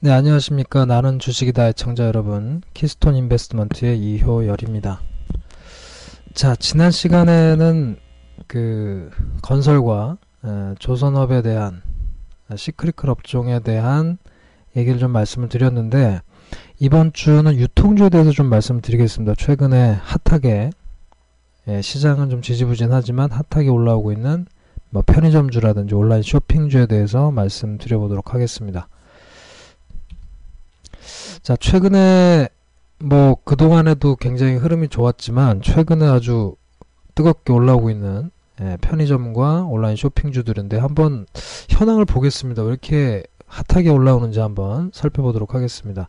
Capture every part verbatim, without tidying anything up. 네, 안녕하십니까. 나는 주식이다 애청자 여러분, 키스톤 인베스트먼트의 이효열입니다. 자, 지난 시간에는 그 건설과 에, 조선업에 대한 시크릿컬 업종에 대한 얘기를 좀 말씀을 드렸는데, 이번 주는 유통주에 대해서 좀 말씀드리겠습니다. 최근에 핫하게 예, 시장은 좀 지지부진하지만 핫하게 올라오고 있는 뭐 편의점주라든지 온라인 쇼핑주에 대해서 말씀드려보도록 하겠습니다. 자, 최근에 뭐 그동안에도 굉장히 흐름이 좋았지만 최근에 아주 뜨겁게 올라오고 있는 예, 편의점과 온라인 쇼핑주들인데, 한번 현황을 보겠습니다. 왜 이렇게 핫하게 올라오는지 한번 살펴보도록 하겠습니다.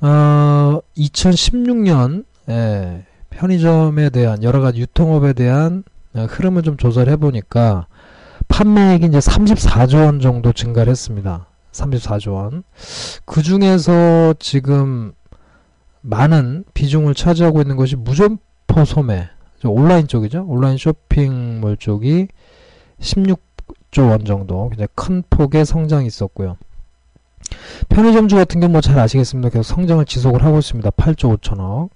어, 이천십육 년 예, 편의점에 대한 여러가지 유통업에 대한 흐름을 좀 조사를 해보니까 판매액이 이제 삼십사조 원 정도 증가를 했습니다. 삼십사조 원. 그 중에서 지금 많은 비중을 차지하고 있는 것이 무점포 소매, 온라인 쪽이죠. 온라인 쇼핑몰 쪽이 십육조 원 정도 굉장히 큰 폭의 성장이 있었고요. 편의점주 같은 경우 뭐 잘 아시겠습니다. 계속 성장을 지속을 하고 있습니다. 팔조 오천억.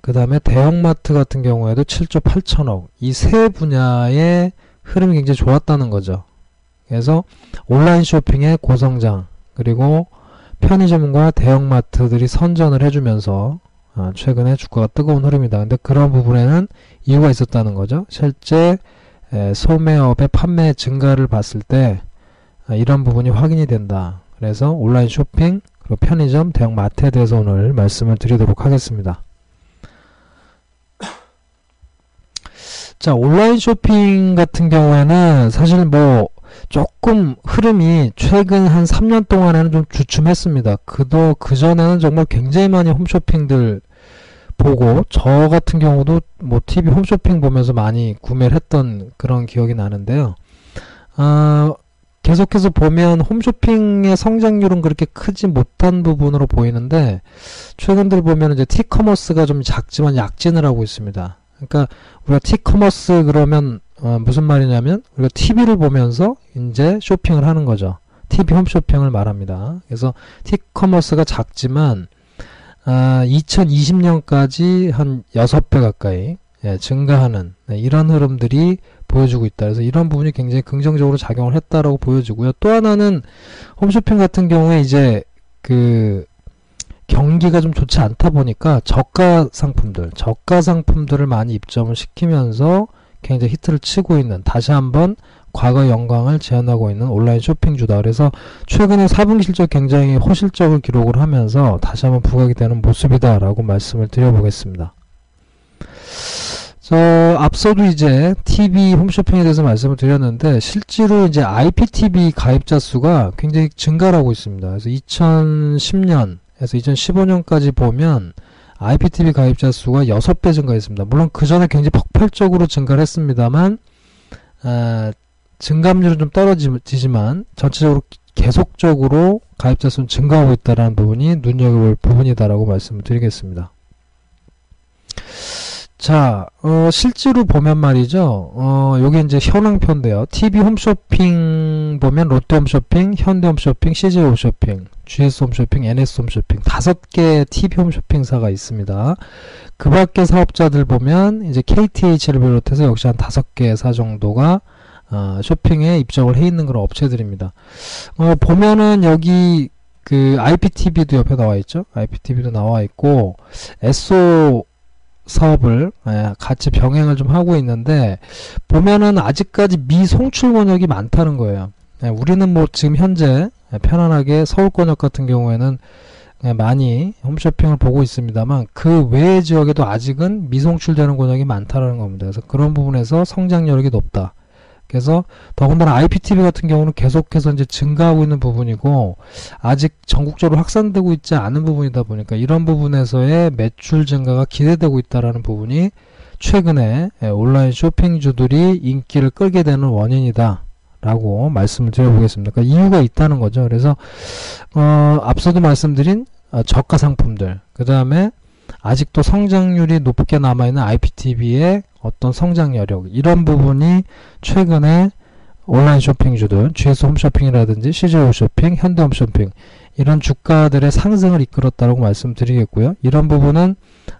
그 다음에 대형마트 같은 경우에도 칠조 팔천억. 이 세 분야의 흐름이 굉장히 좋았다는 거죠. 그래서 온라인 쇼핑의 고성장, 그리고 편의점과 대형마트들이 선전을 해주면서 최근에 주가가 뜨거운 흐름이다. 근데 그런 부분에는 이유가 있었다는 거죠. 실제 소매업의 판매 증가를 봤을 때 이런 부분이 확인이 된다. 그래서 온라인 쇼핑, 그리고 편의점, 대형마트에 대해서 오늘 말씀을 드리도록 하겠습니다. 자, 온라인 쇼핑 같은 경우에는 사실 뭐 조금 흐름이 최근 한 삼 년 동안에는 좀 주춤했습니다. 그도 그전에는 정말 굉장히 많이 홈쇼핑들 보고, 저 같은 경우도 뭐 티비 홈쇼핑 보면서 많이 구매를 했던 그런 기억이 나는데요. 아, 계속해서 보면 홈쇼핑의 성장률은 그렇게 크지 못한 부분으로 보이는데, 최근들 보면 이제 티커머스가 좀 작지만 약진을 하고 있습니다. 그러니까 우리가 티커머스 그러면 어, 무슨 말이냐면 우리가 티비를 보면서 이제 쇼핑을 하는 거죠. 티비 홈쇼핑을 말합니다. 그래서 티커머스가 작지만 아, 이천이십 년까지 한 여섯 배 가까이 예, 증가하는 네, 이런 흐름들이 보여주고 있다. 그래서 이런 부분이 굉장히 긍정적으로 작용을 했다라고 보여지고요. 또 하나는 홈쇼핑 같은 경우에 이제 그 경기가 좀 좋지 않다 보니까 저가 상품들, 저가 상품들을 많이 입점을 시키면서 굉장히 히트를 치고 있는, 다시 한번 과거 영광을 재현하고 있는 온라인 쇼핑주다. 그래서 최근에 사분기 실적 굉장히 호실적을 기록을 하면서 다시 한번 부각이 되는 모습이다 라고 말씀을 드려보겠습니다. 저 앞서도 이제 티비 홈쇼핑에 대해서 말씀을 드렸는데, 실제로 이제 아이피티비 가입자 수가 굉장히 증가를 하고 있습니다. 그래서 이천십 년에서 이천십오 년까지 보면 아이피티비 가입자 수가 여섯 배 증가했습니다. 물론 그 전에 굉장히 폭발적으로 증가를 했습니다만 아, 증감률은 좀 떨어지지만 전체적으로 계속적으로 가입자 수는 증가하고 있다는 부분이 눈여겨볼 부분이다라고 말씀을 드리겠습니다. 자, 어, 실제로 보면 말이죠. 어, 요게 이제 현황표인데요. 티비 홈쇼핑 보면 롯데 홈쇼핑, 현대 홈쇼핑, 씨제이 홈쇼핑, 지에스 홈쇼핑, 엔에스 홈쇼핑 다섯 개 티비 홈쇼핑사가 있습니다. 그 밖의 사업자들 보면 이제 케이티에이치를 비롯해서 역시 한 다섯 개 사 정도가 어, 쇼핑에 입점을 해 있는 그런 업체들입니다. 어, 보면은 여기 그 아이피티비도 옆에 나와 있죠. 아이피티비도 나와 있고 에스오 사업을 같이 병행을 좀 하고 있는데, 보면은 아직까지 미송출 권역이 많다는 거예요. 우리는 뭐 지금 현재 편안하게 서울 권역 같은 경우에는 많이 홈쇼핑을 보고 있습니다만 그 외의 지역에도 아직은 미송출되는 권역이 많다라는 겁니다. 그래서 그런 부분에서 성장 여력이 높다. 그래서 더군다나 아이피티비 같은 경우는 계속해서 이제 증가하고 있는 부분이고 아직 전국적으로 확산되고 있지 않은 부분이다 보니까 이런 부분에서의 매출 증가가 기대되고 있다라는 부분이 최근에 온라인 쇼핑주들이 인기를 끌게 되는 원인이다. 라고 말씀을 드려보겠습니다. 그러니까 이유가 있다는 거죠. 그래서 어, 앞서도 말씀드린 저가 상품들, 그 다음에 아직도 성장률이 높게 남아있는 아이피티비의 어떤 성장 여력, 이런 부분이 최근에 온라인 쇼핑주들, 지에스 홈쇼핑이라든지 씨제이 홈쇼핑, 현대 홈쇼핑 이런 주가들의 상승을 이끌었다고 말씀드리겠고요. 이런 부분은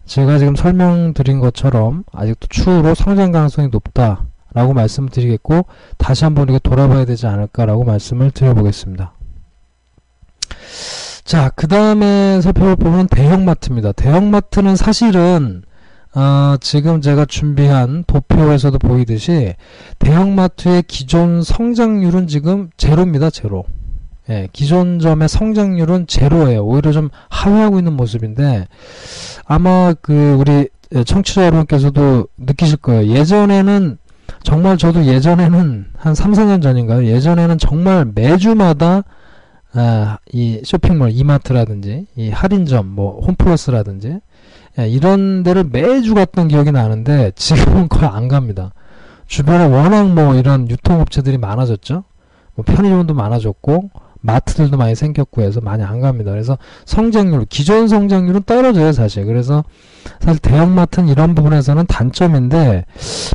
제가 지금 설명드린 것처럼 아직도 추후로 성장 가능성이 높다. 라고 말씀드리겠고 다시 한번 이렇게 돌아봐야 되지 않을까라고 말씀을 드려보겠습니다. 자, 그 다음에 살펴보면 대형마트입니다. 대형마트는 사실은 어, 지금 제가 준비한 도표에서도 보이듯이 대형마트의 기존 성장률은 지금 제로입니다. 제로. 예, 기존 점의 성장률은 제로예요. 오히려 좀 하회하고 있는 모습인데 아마 그 우리 청취자 여러분께서도 느끼실 거예요. 예전에는 정말 저도 예전에는 한 삼, 사 년 전인가요? 예전에는 정말 매주마다 아, 이 쇼핑몰, 이마트라든지 이 할인점, 뭐 홈플러스라든지 예, 이런 데를 매주 갔던 기억이 나는데 지금은 거의 안 갑니다. 주변에 워낙 뭐 이런 유통업체들이 많아졌죠. 뭐 편의점도 많아졌고 마트들도 많이 생겼고 해서 많이 안 갑니다. 그래서 성장률, 기존 성장률은 떨어져요, 사실. 그래서 사실 대형마트는 이런 부분에서는 단점인데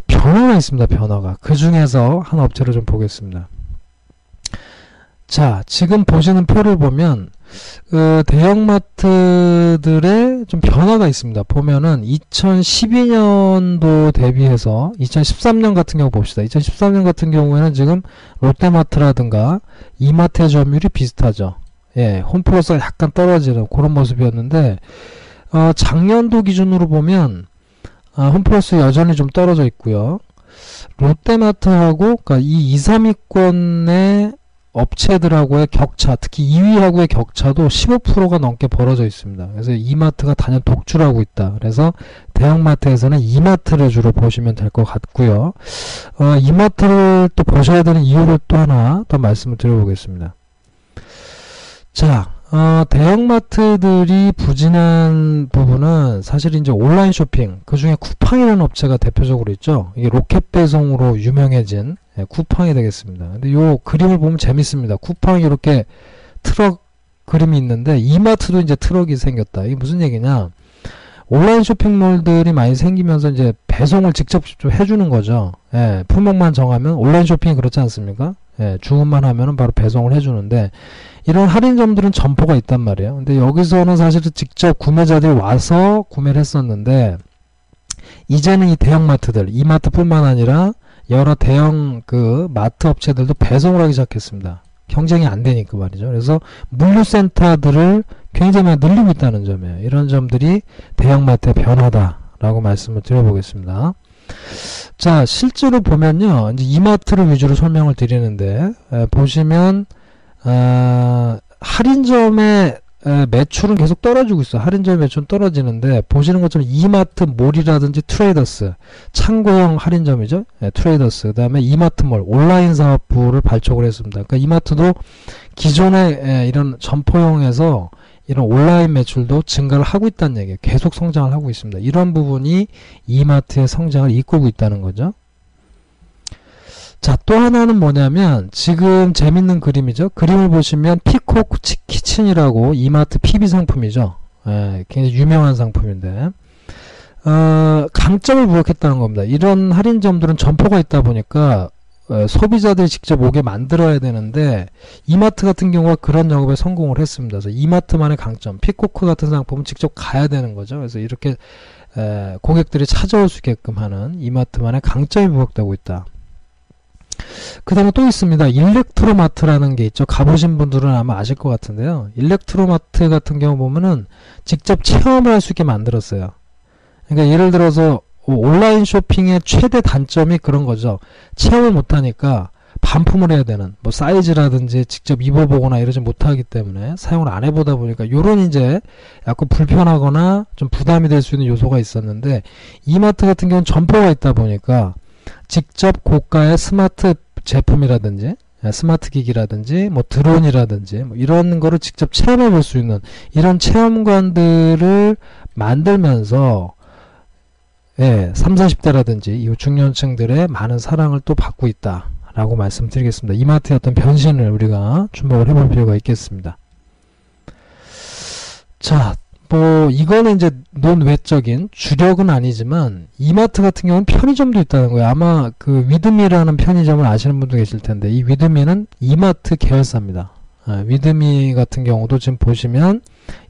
변화가 있습니다. 변화가. 그 중에서 한 업체를 좀 보겠습니다. 자, 지금 보시는 표를 보면 그 대형마트들의 좀 변화가 있습니다. 보면은 이천십이 년도 대비해서 이천십삼 년 같은 경우 봅시다. 이천십삼 년 같은 경우에는 지금 롯데마트라든가 이마트의 점유율이 비슷하죠. 예, 홈플러스가 약간 떨어지는 그런 모습이었는데 어, 작년도 기준으로 보면 아, 홈플러스 여전히 좀 떨어져 있고요. 롯데마트하고 그러니까 이 이, 삼 위권의 업체들하고의 격차, 특히 이 위하고의 격차도 십오 퍼센트가 넘게 벌어져 있습니다. 그래서 이마트가 단연 독주하고 있다. 그래서 대형마트에서는 이마트를 주로 보시면 될 것 같고요. 어, 이마트를 또 보셔야 되는 이유를 또 하나 더 말씀을 드려보겠습니다. 자, 어, 대형마트들이 부진한 부분은 사실 이제 온라인 쇼핑, 그 중에 쿠팡이라는 업체가 대표적으로 있죠. 이게 로켓 배송으로 유명해진 예, 쿠팡이 되겠습니다. 근데 요 그림을 보면 재밌습니다. 쿠팡이 이렇게 트럭 그림이 있는데 이마트도 이제 트럭이 생겼다. 이게 무슨 얘기냐? 온라인 쇼핑몰들이 많이 생기면서 이제 배송을 직접 좀 해주는 거죠. 예, 품목만 정하면 온라인 쇼핑이 그렇지 않습니까? 예, 주문만 하면은 바로 배송을 해주는데 이런 할인점들은 점포가 있단 말이에요. 근데 여기서는 사실은 직접 구매자들이 와서 구매를 했었는데 이제는 이 대형마트들, 이마트뿐만 아니라 여러 대형 그 마트 업체들도 배송을 하기 시작했습니다. 경쟁이 안 되니까 말이죠. 그래서 물류센터들을 굉장히 많이 늘리고 있다는 점이에요. 이런 점들이 대형마트의 변화다라고 말씀을 드려보겠습니다. 자, 실제로 보면요, 이제 이마트를 위주로 설명을 드리는데 에, 보시면 어, 할인점의 에, 매출은 계속 떨어지고 있어요. 할인점의 매출은 떨어지는데 보시는 것처럼 이마트몰이라든지 트레이더스, 창고형 할인점이죠. 예, 트레이더스, 그 다음에 이마트몰, 온라인 사업부를 발족을 했습니다. 그러니까 이마트도 기존의 예, 이런 점포형에서 이런 온라인 매출도 증가를 하고 있다는 얘기예요. 계속 성장을 하고 있습니다. 이런 부분이 이마트의 성장을 이끌고 있다는 거죠. 자, 또 하나는 뭐냐면 지금 재밌는 그림이죠. 그림을 보시면 피코크 키친이라고 이마트 피비 상품이죠. 예, 굉장히 유명한 상품인데 어, 강점을 부각했다는 겁니다. 이런 할인점들은 점포가 있다 보니까 소비자들이 직접 오게 만들어야 되는데 이마트 같은 경우가 그런 영업에 성공을 했습니다. 그래서 이마트만의 강점, 피코크 같은 상품은 직접 가야 되는 거죠. 그래서 이렇게 고객들이 찾아올 수 있게끔 하는 이마트만의 강점이 부각되고 있다. 그 다음에 또 있습니다. 일렉트로마트라는 게 있죠. 가보신 분들은 아마 아실 것 같은데요. 일렉트로마트 같은 경우 보면은 직접 체험을 할 수 있게 만들었어요. 그러니까 예를 들어서 온라인 쇼핑의 최대 단점이 그런 거죠. 체험을 못하니까 반품을 해야 되는, 뭐 사이즈라든지 직접 입어보거나 이러지 못하기 때문에 사용을 안 해보다 보니까 요런 이제 약간 불편하거나 좀 부담이 될 수 있는 요소가 있었는데, 이마트 같은 경우는 점포가 있다 보니까 직접 고가의 스마트 제품이라든지 스마트 기기라든지 뭐 드론이라든지 뭐 이런 거를 직접 체험해 볼 수 있는 이런 체험관들을 만들면서 예, 삼사십 대라든지 이후 중년층들의 많은 사랑을 또 받고 있다 라고 말씀드리겠습니다. 이마트의 어떤 변신을 우리가 주목을 해볼 필요가 있겠습니다. 자, 뭐 이거는 이제 논외적인 주력은 아니지만 이마트 같은 경우는 편의점도 있다는 거예요. 아마 그 위드미라는 편의점을 아시는 분도 계실 텐데, 이 위드미는 이마트 계열사입니다. 아, 위드미 같은 경우도 지금 보시면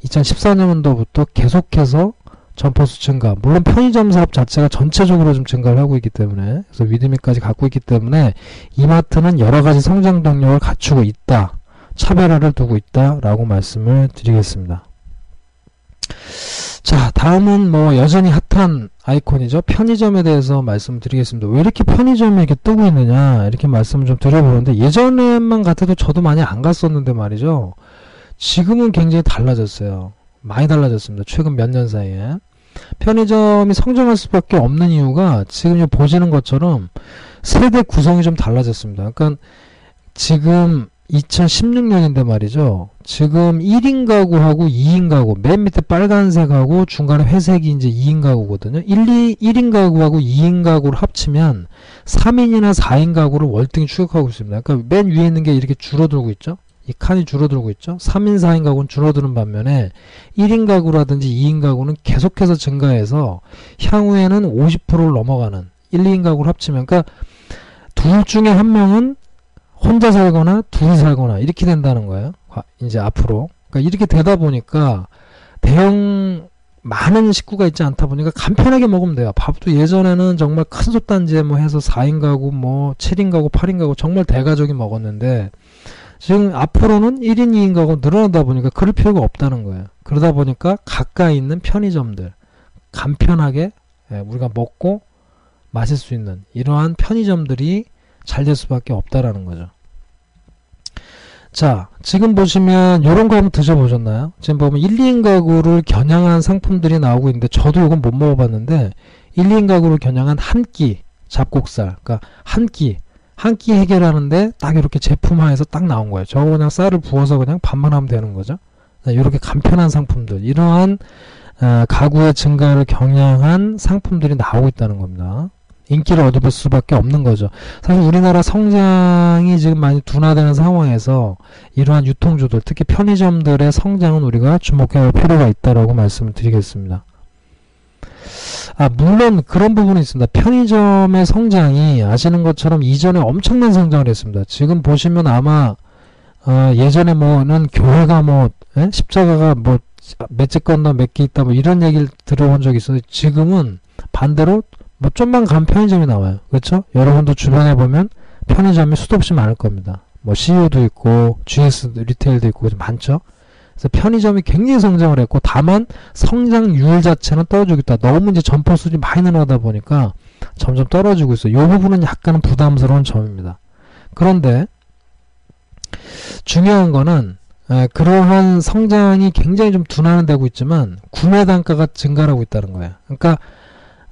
이천십사 년도부터 계속해서 점포수 증가, 물론 편의점 사업 자체가 전체적으로 좀 증가를 하고 있기 때문에, 그래서 위드미까지 갖고 있기 때문에 이마트는 여러 가지 성장 동력을 갖추고 있다, 차별화를 두고 있다 라고 말씀을 드리겠습니다. 자, 다음은 뭐 여전히 핫한 아이콘이죠. 편의점에 대해서 말씀드리겠습니다. 왜 이렇게 편의점이 이렇게 뜨고 있느냐 이렇게 말씀을 좀 드려보는데, 예전에만 같아도 저도 많이 안 갔었는데 말이죠, 지금은 굉장히 달라졌어요. 많이 달라졌습니다. 최근 몇 년 사이에 편의점이 성장할 수밖에 없는 이유가 지금 보시는 것처럼 세대 구성이 좀 달라졌습니다. 그러니까 지금 이천십육 년인데 말이죠, 지금 일 인 가구하고 이 인 가구, 맨 밑에 빨간색하고 중간에 회색이 이제 이 인 가구거든요. 일, 이, 일 인 가구하고 이 인 가구를 합치면 삼 인이나 사 인 가구를 월등히 추격하고 있습니다. 그러니까 맨 위에 있는 게 이렇게 줄어들고 있죠. 이 칸이 줄어들고 있죠. 삼 인, 사 인 가구는 줄어드는 반면에 일 인 가구라든지 이 인 가구는 계속해서 증가해서 향후에는 오십 퍼센트를 넘어가는, 일, 이 인 가구를 합치면, 그러니까 둘 중에 한 명은 혼자 살거나 둘이 살거나 이렇게 된다는 거예요. 이제 앞으로. 그러니까 이렇게 되다 보니까 대형 많은 식구가 있지 않다 보니까 간편하게 먹으면 돼요. 밥도 예전에는 정말 큰 솥단지에 뭐 해서 사 인 가구, 뭐 칠 인 가구, 팔 인 가구 정말 대가족이 먹었는데, 지금 앞으로는 일 인, 이 인 가구 늘어나다 보니까 그럴 필요가 없다는 거예요. 그러다 보니까 가까이 있는 편의점들, 간편하게 우리가 먹고 마실 수 있는 이러한 편의점들이 잘 될 수밖에 없다라는 거죠. 자, 지금 보시면 요런 거 한번 드셔보셨나요? 지금 보면 일, 이 인 가구를 겨냥한 상품들이 나오고 있는데, 저도 이건 못 먹어봤는데, 일, 이 인 가구를 겨냥한 한 끼 잡곡살, 그러니까 한 끼 한 끼 해결하는데 딱 이렇게 제품화해서 딱 나온 거예요. 저거 그냥 쌀을 부어서 그냥 밥만 하면 되는 거죠. 이렇게 간편한 상품들, 이러한 가구의 증가를 겨냥한 상품들이 나오고 있다는 겁니다. 인기를 얻어볼 수밖에 없는 거죠. 사실 우리나라 성장이 지금 많이 둔화되는 상황에서 이러한 유통주들, 특히 편의점들의 성장은 우리가 주목해볼 필요가 있다라고 말씀을 드리겠습니다. 아, 물론 그런 부분이 있습니다. 편의점의 성장이 아시는 것처럼 이전에 엄청난 성장을 했습니다. 지금 보시면 아마 어, 예전에 뭐는 교회가 뭐 에? 십자가가 뭐 몇 개 건너 몇 개 있다 뭐 이런 얘기를 들어본 적이 있어요. 지금은 반대로 뭐 좀만 간 편의점이 나와요. 그렇죠? 여러분도 주변에 보면 편의점이 수도 없이 많을 겁니다. 뭐 씨유도 있고 지에스 리테일도 있고 많죠. 그래서 편의점이 굉장히 성장을 했고, 다만 성장률 자체는 떨어지고 있다. 너무 이제 점포 수준이 많이 늘어나다 보니까 점점 떨어지고 있어요. 이 부분은 약간은 부담스러운 점입니다. 그런데 중요한 거는 에, 그러한 성장이 굉장히 좀 둔화는 되고 있지만 구매 단가가 증가하고 있다는 거예요. 그러니까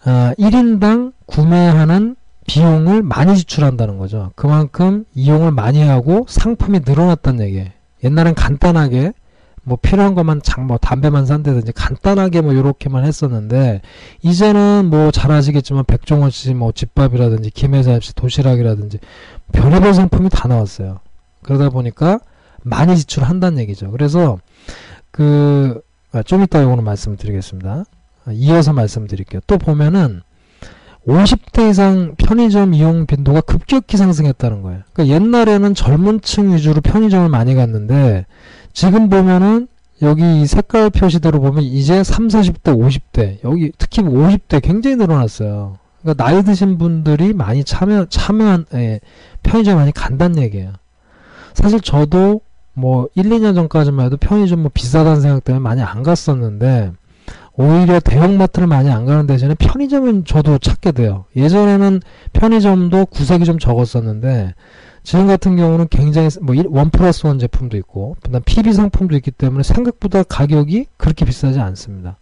어, 일 인당 구매하는 비용을 많이 지출한다는 거죠. 그만큼 이용을 많이 하고 상품이 늘어났다는 얘기예요. 옛날엔 간단하게 뭐 필요한 것만 장, 뭐 담배만 산다든지 간단하게 뭐 요렇게만 했었는데, 이제는 뭐 잘 아시겠지만 백종원 씨 뭐 집밥이라든지 김혜자 씨 도시락이라든지 별의별 상품이 다 나왔어요. 그러다 보니까 많이 지출한다는 얘기죠. 그래서 그 좀 이따 요거는 말씀드리겠습니다. 이어서 말씀드릴게요. 또 보면은 오십 대 이상 편의점 이용 빈도가 급격히 상승했다는 거예요. 그러니까 옛날에는 젊은 층 위주로 편의점을 많이 갔는데, 지금 보면은 여기 이 색깔 표시대로 보면 이제 삼사십 대, 오십 대, 여기 특히 오십 대 굉장히 늘어났어요. 그러니까 나이 드신 분들이 많이 참여, 참여한, 예, 편의점 많이 간다는 얘기예요. 사실 저도 뭐 일, 이 년 전까지만 해도 편의점 뭐 비싸다는 생각 때문에 많이 안 갔었는데, 오히려 대형마트를 많이 안 가는 대신에 편의점은 저도 찾게 돼요. 예전에는 편의점도 구색이 좀 적었었는데, 지금 같은 경우는 굉장히 뭐 원 플러스 원 제품도 있고 그다음 피비 상품도 있기 때문에 생각보다 가격이 그렇게 비싸지 않습니다.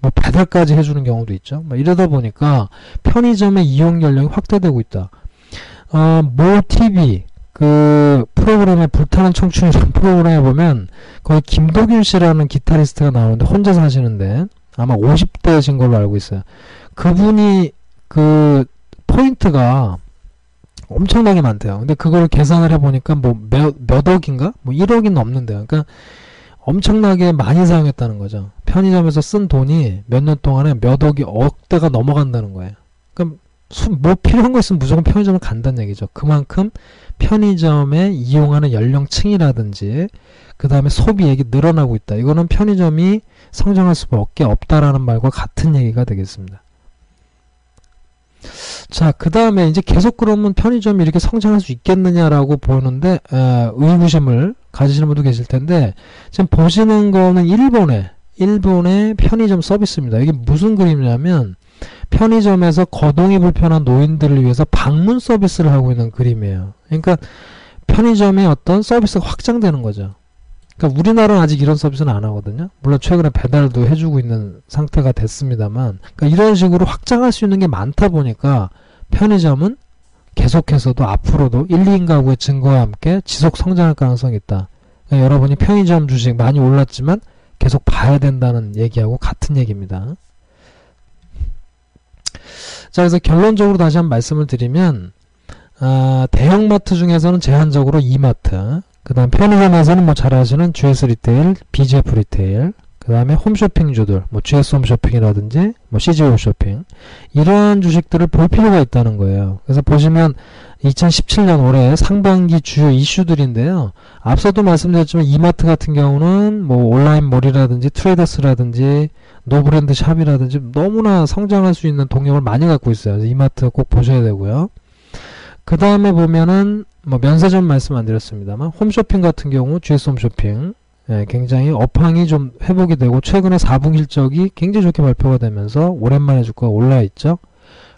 뭐 배달까지 해주는 경우도 있죠. 뭐 이러다 보니까 편의점의 이용 연령이 확대되고 있다. 어, 모 티비 그 프로그램에 불타는 청춘이라는 프로그램에 보면 거기 김도균 씨라는 기타리스트가 나오는데 혼자 사시는데 아마 오십 대신 걸로 알고 있어요. 그분이 그 포인트가 엄청나게 많대요. 근데 그걸 계산을 해보니까 뭐 몇, 몇 억인가? 뭐 일억이 넘는데요. 그러니까 엄청나게 많이 사용했다는 거죠. 편의점에서 쓴 돈이 몇 년 동안에 몇 억이 억대가 넘어간다는 거예요. 그럼 뭐 필요한 거 있으면 무조건 편의점을 간다는 얘기죠. 그만큼 편의점에 이용하는 연령층이라든지 그 다음에 소비액이 늘어나고 있다. 이거는 편의점이 성장할 수밖에 없다라는 말과 같은 얘기가 되겠습니다. 자, 그 다음에 이제 계속 그러면 편의점이 이렇게 성장할 수 있겠느냐라고 보는데 에, 의구심을 가지시는 분도 계실 텐데 지금 보시는 거는 일본의 일본의 편의점 서비스입니다. 이게 무슨 그림이냐면 편의점에서 거동이 불편한 노인들을 위해서 방문 서비스를 하고 있는 그림이에요. 그러니까 편의점의 어떤 서비스가 확장되는 거죠. 그러니까 우리나라는 아직 이런 서비스는 안 하거든요. 물론 최근에 배달도 해주고 있는 상태가 됐습니다만 그러니까 이런 식으로 확장할 수 있는 게 많다 보니까 편의점은 계속해서도 앞으로도 일, 이 인 가구의 증거와 함께 지속 성장할 가능성이 있다. 그러니까 여러분이 편의점 주식 많이 올랐지만 계속 봐야 된다는 얘기하고 같은 얘기입니다. 자, 그래서 결론적으로 다시 한번 말씀을 드리면 아, 대형마트 중에서는 제한적으로 이마트, 그 다음 편의점에서는 뭐 잘 아시는 지에스 리테일, 비지에프 리테일, 그 다음에 홈쇼핑주들, 뭐 지에스 홈쇼핑이라든지 뭐 씨제이 홈쇼핑 이런 주식들을 볼 필요가 있다는 거예요. 그래서 보시면 이천십칠 년 올해 상반기 주요 이슈들인데요. 앞서도 말씀드렸지만 이마트 같은 경우는 뭐 온라인몰이라든지 트레이더스라든지 노브랜드 샵이라든지 너무나 성장할 수 있는 동력을 많이 갖고 있어요. 그래서 이마트 꼭 보셔야 되고요. 그 다음에 보면은 뭐 면세점 말씀 안 드렸습니다만 홈쇼핑 같은 경우 지에스 홈쇼핑 예, 굉장히 업황이 좀 회복이 되고 최근에 사 분기 실적이 굉장히 좋게 발표가 되면서 오랜만에 주가가 올라 있죠.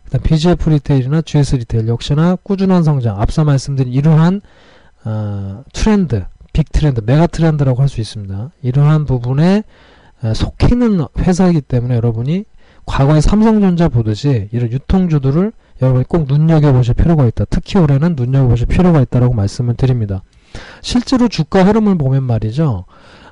그다음 비지에프 리테일이나 지에스 리테일 역시나 꾸준한 성장, 앞서 말씀드린 이러한 어, 트렌드, 빅 트렌드, 메가 트렌드라고 할 수 있습니다. 이러한 부분에 에, 속히는 회사이기 때문에 여러분이 과거에 삼성전자 보듯이 이런 유통주들을 여러분이 꼭 눈여겨보실 필요가 있다. 특히 올해는 눈여겨보실 필요가 있다라고 말씀을 드립니다. 실제로 주가 흐름을 보면 말이죠.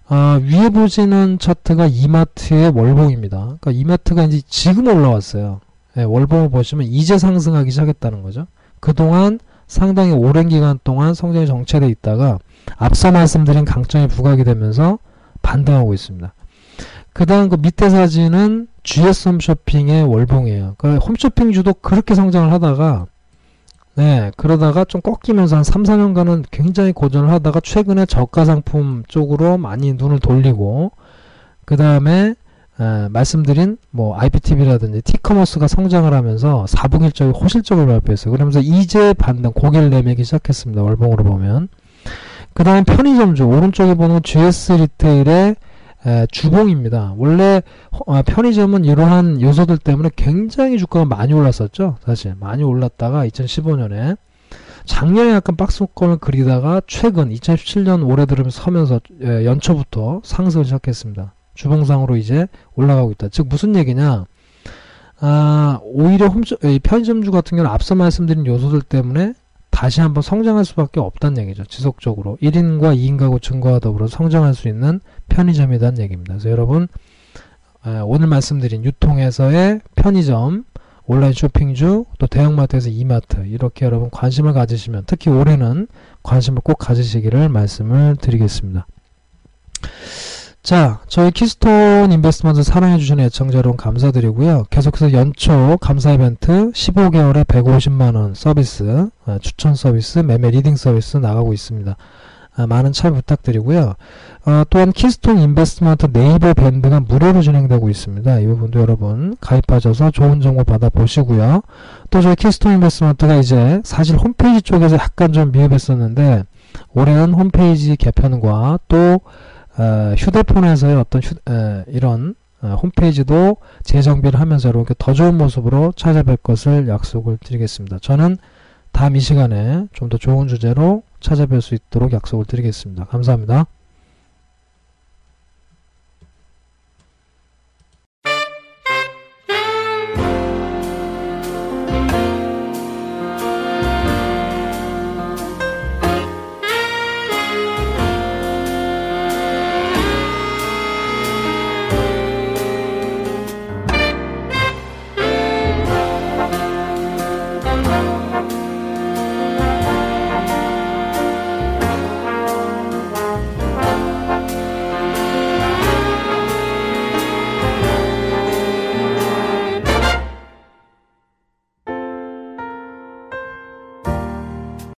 아, 위에 보시는 차트가 이마트의 월봉입니다. 그러니까 이마트가 이제 지금 올라왔어요. 네, 월봉을 보시면 이제 상승하기 시작했다는 거죠. 그동안 상당히 오랜 기간 동안 성장이 정체되어 있다가 앞서 말씀드린 강점이 부각이 되면서 반등하고 있습니다. 그 다음 그 밑에 사진은 지에스 홈쇼핑의 월봉이에요. 그러니까 홈쇼핑 주도 그렇게 성장을 하다가 네, 그러다가 좀 꺾이면서 한 삼, 사 년간은 굉장히 고전을 하다가 최근에 저가 상품 쪽으로 많이 눈을 돌리고 그 다음에 말씀드린 뭐 아이피티비라든지 티커머스가 성장을 하면서 사 분기 일적이 호실적을 발표했어요. 그러면서 이제 반등 고개를 내밀기 시작했습니다. 월봉으로 보면 그 다음 편의점주 오른쪽에 보는 지에스 리테일의 에, 주봉입니다. 원래 어, 편의점은 이러한 요소들 때문에 굉장히 주가가 많이 올랐었죠. 사실 많이 올랐다가 이천십오 년에 작년에 약간 박스권을 그리다가 최근 이천십칠 년 올해 들으면서 서면서 에, 연초부터 상승을 시작했습니다. 주봉상으로 이제 올라가고 있다. 즉 무슨 얘기냐 아, 오히려 홈쇼, 에, 편의점주 같은 경우는 앞서 말씀드린 요소들 때문에 다시 한번 성장할 수밖에 없다는 얘기죠. 지속적으로 일 인과 이 인 가구 증가와 더불어 성장할 수 있는 편의점에 대한 얘기입니다. 그래서 여러분 오늘 말씀드린 유통에서의 편의점, 온라인 쇼핑주, 또 대형마트에서 이마트 이렇게 여러분 관심을 가지시면 특히 올해는 관심을 꼭 가지시기를 말씀을 드리겠습니다. 자, 저희 키스톤 인베스트먼트 사랑해주시는 애청자 여러분 감사드리고요. 계속해서 연초 감사 이벤트 십오 개월에 백오십만 원 서비스, 추천 서비스, 매매 리딩 서비스 나가고 있습니다. 많은 참여 부탁드리고요. 어, 또한 키스톤 인베스트먼트 네이버 밴드가 무료로 진행되고 있습니다. 이 부분도 여러분 가입하셔서 좋은 정보 받아보시고요. 또 저희 키스톤 인베스트먼트가 이제 사실 홈페이지 쪽에서 약간 좀 미흡했었는데 올해는 홈페이지 개편과 또 어, 휴대폰에서의 어떤 휴, 에, 이런 어, 홈페이지도 재정비를 하면서 이렇게 더 좋은 모습으로 찾아뵐 것을 약속을 드리겠습니다. 저는 다음 이 시간에 좀 더 좋은 주제로 찾아뵐 수 있도록 약속을 드리겠습니다. 감사합니다.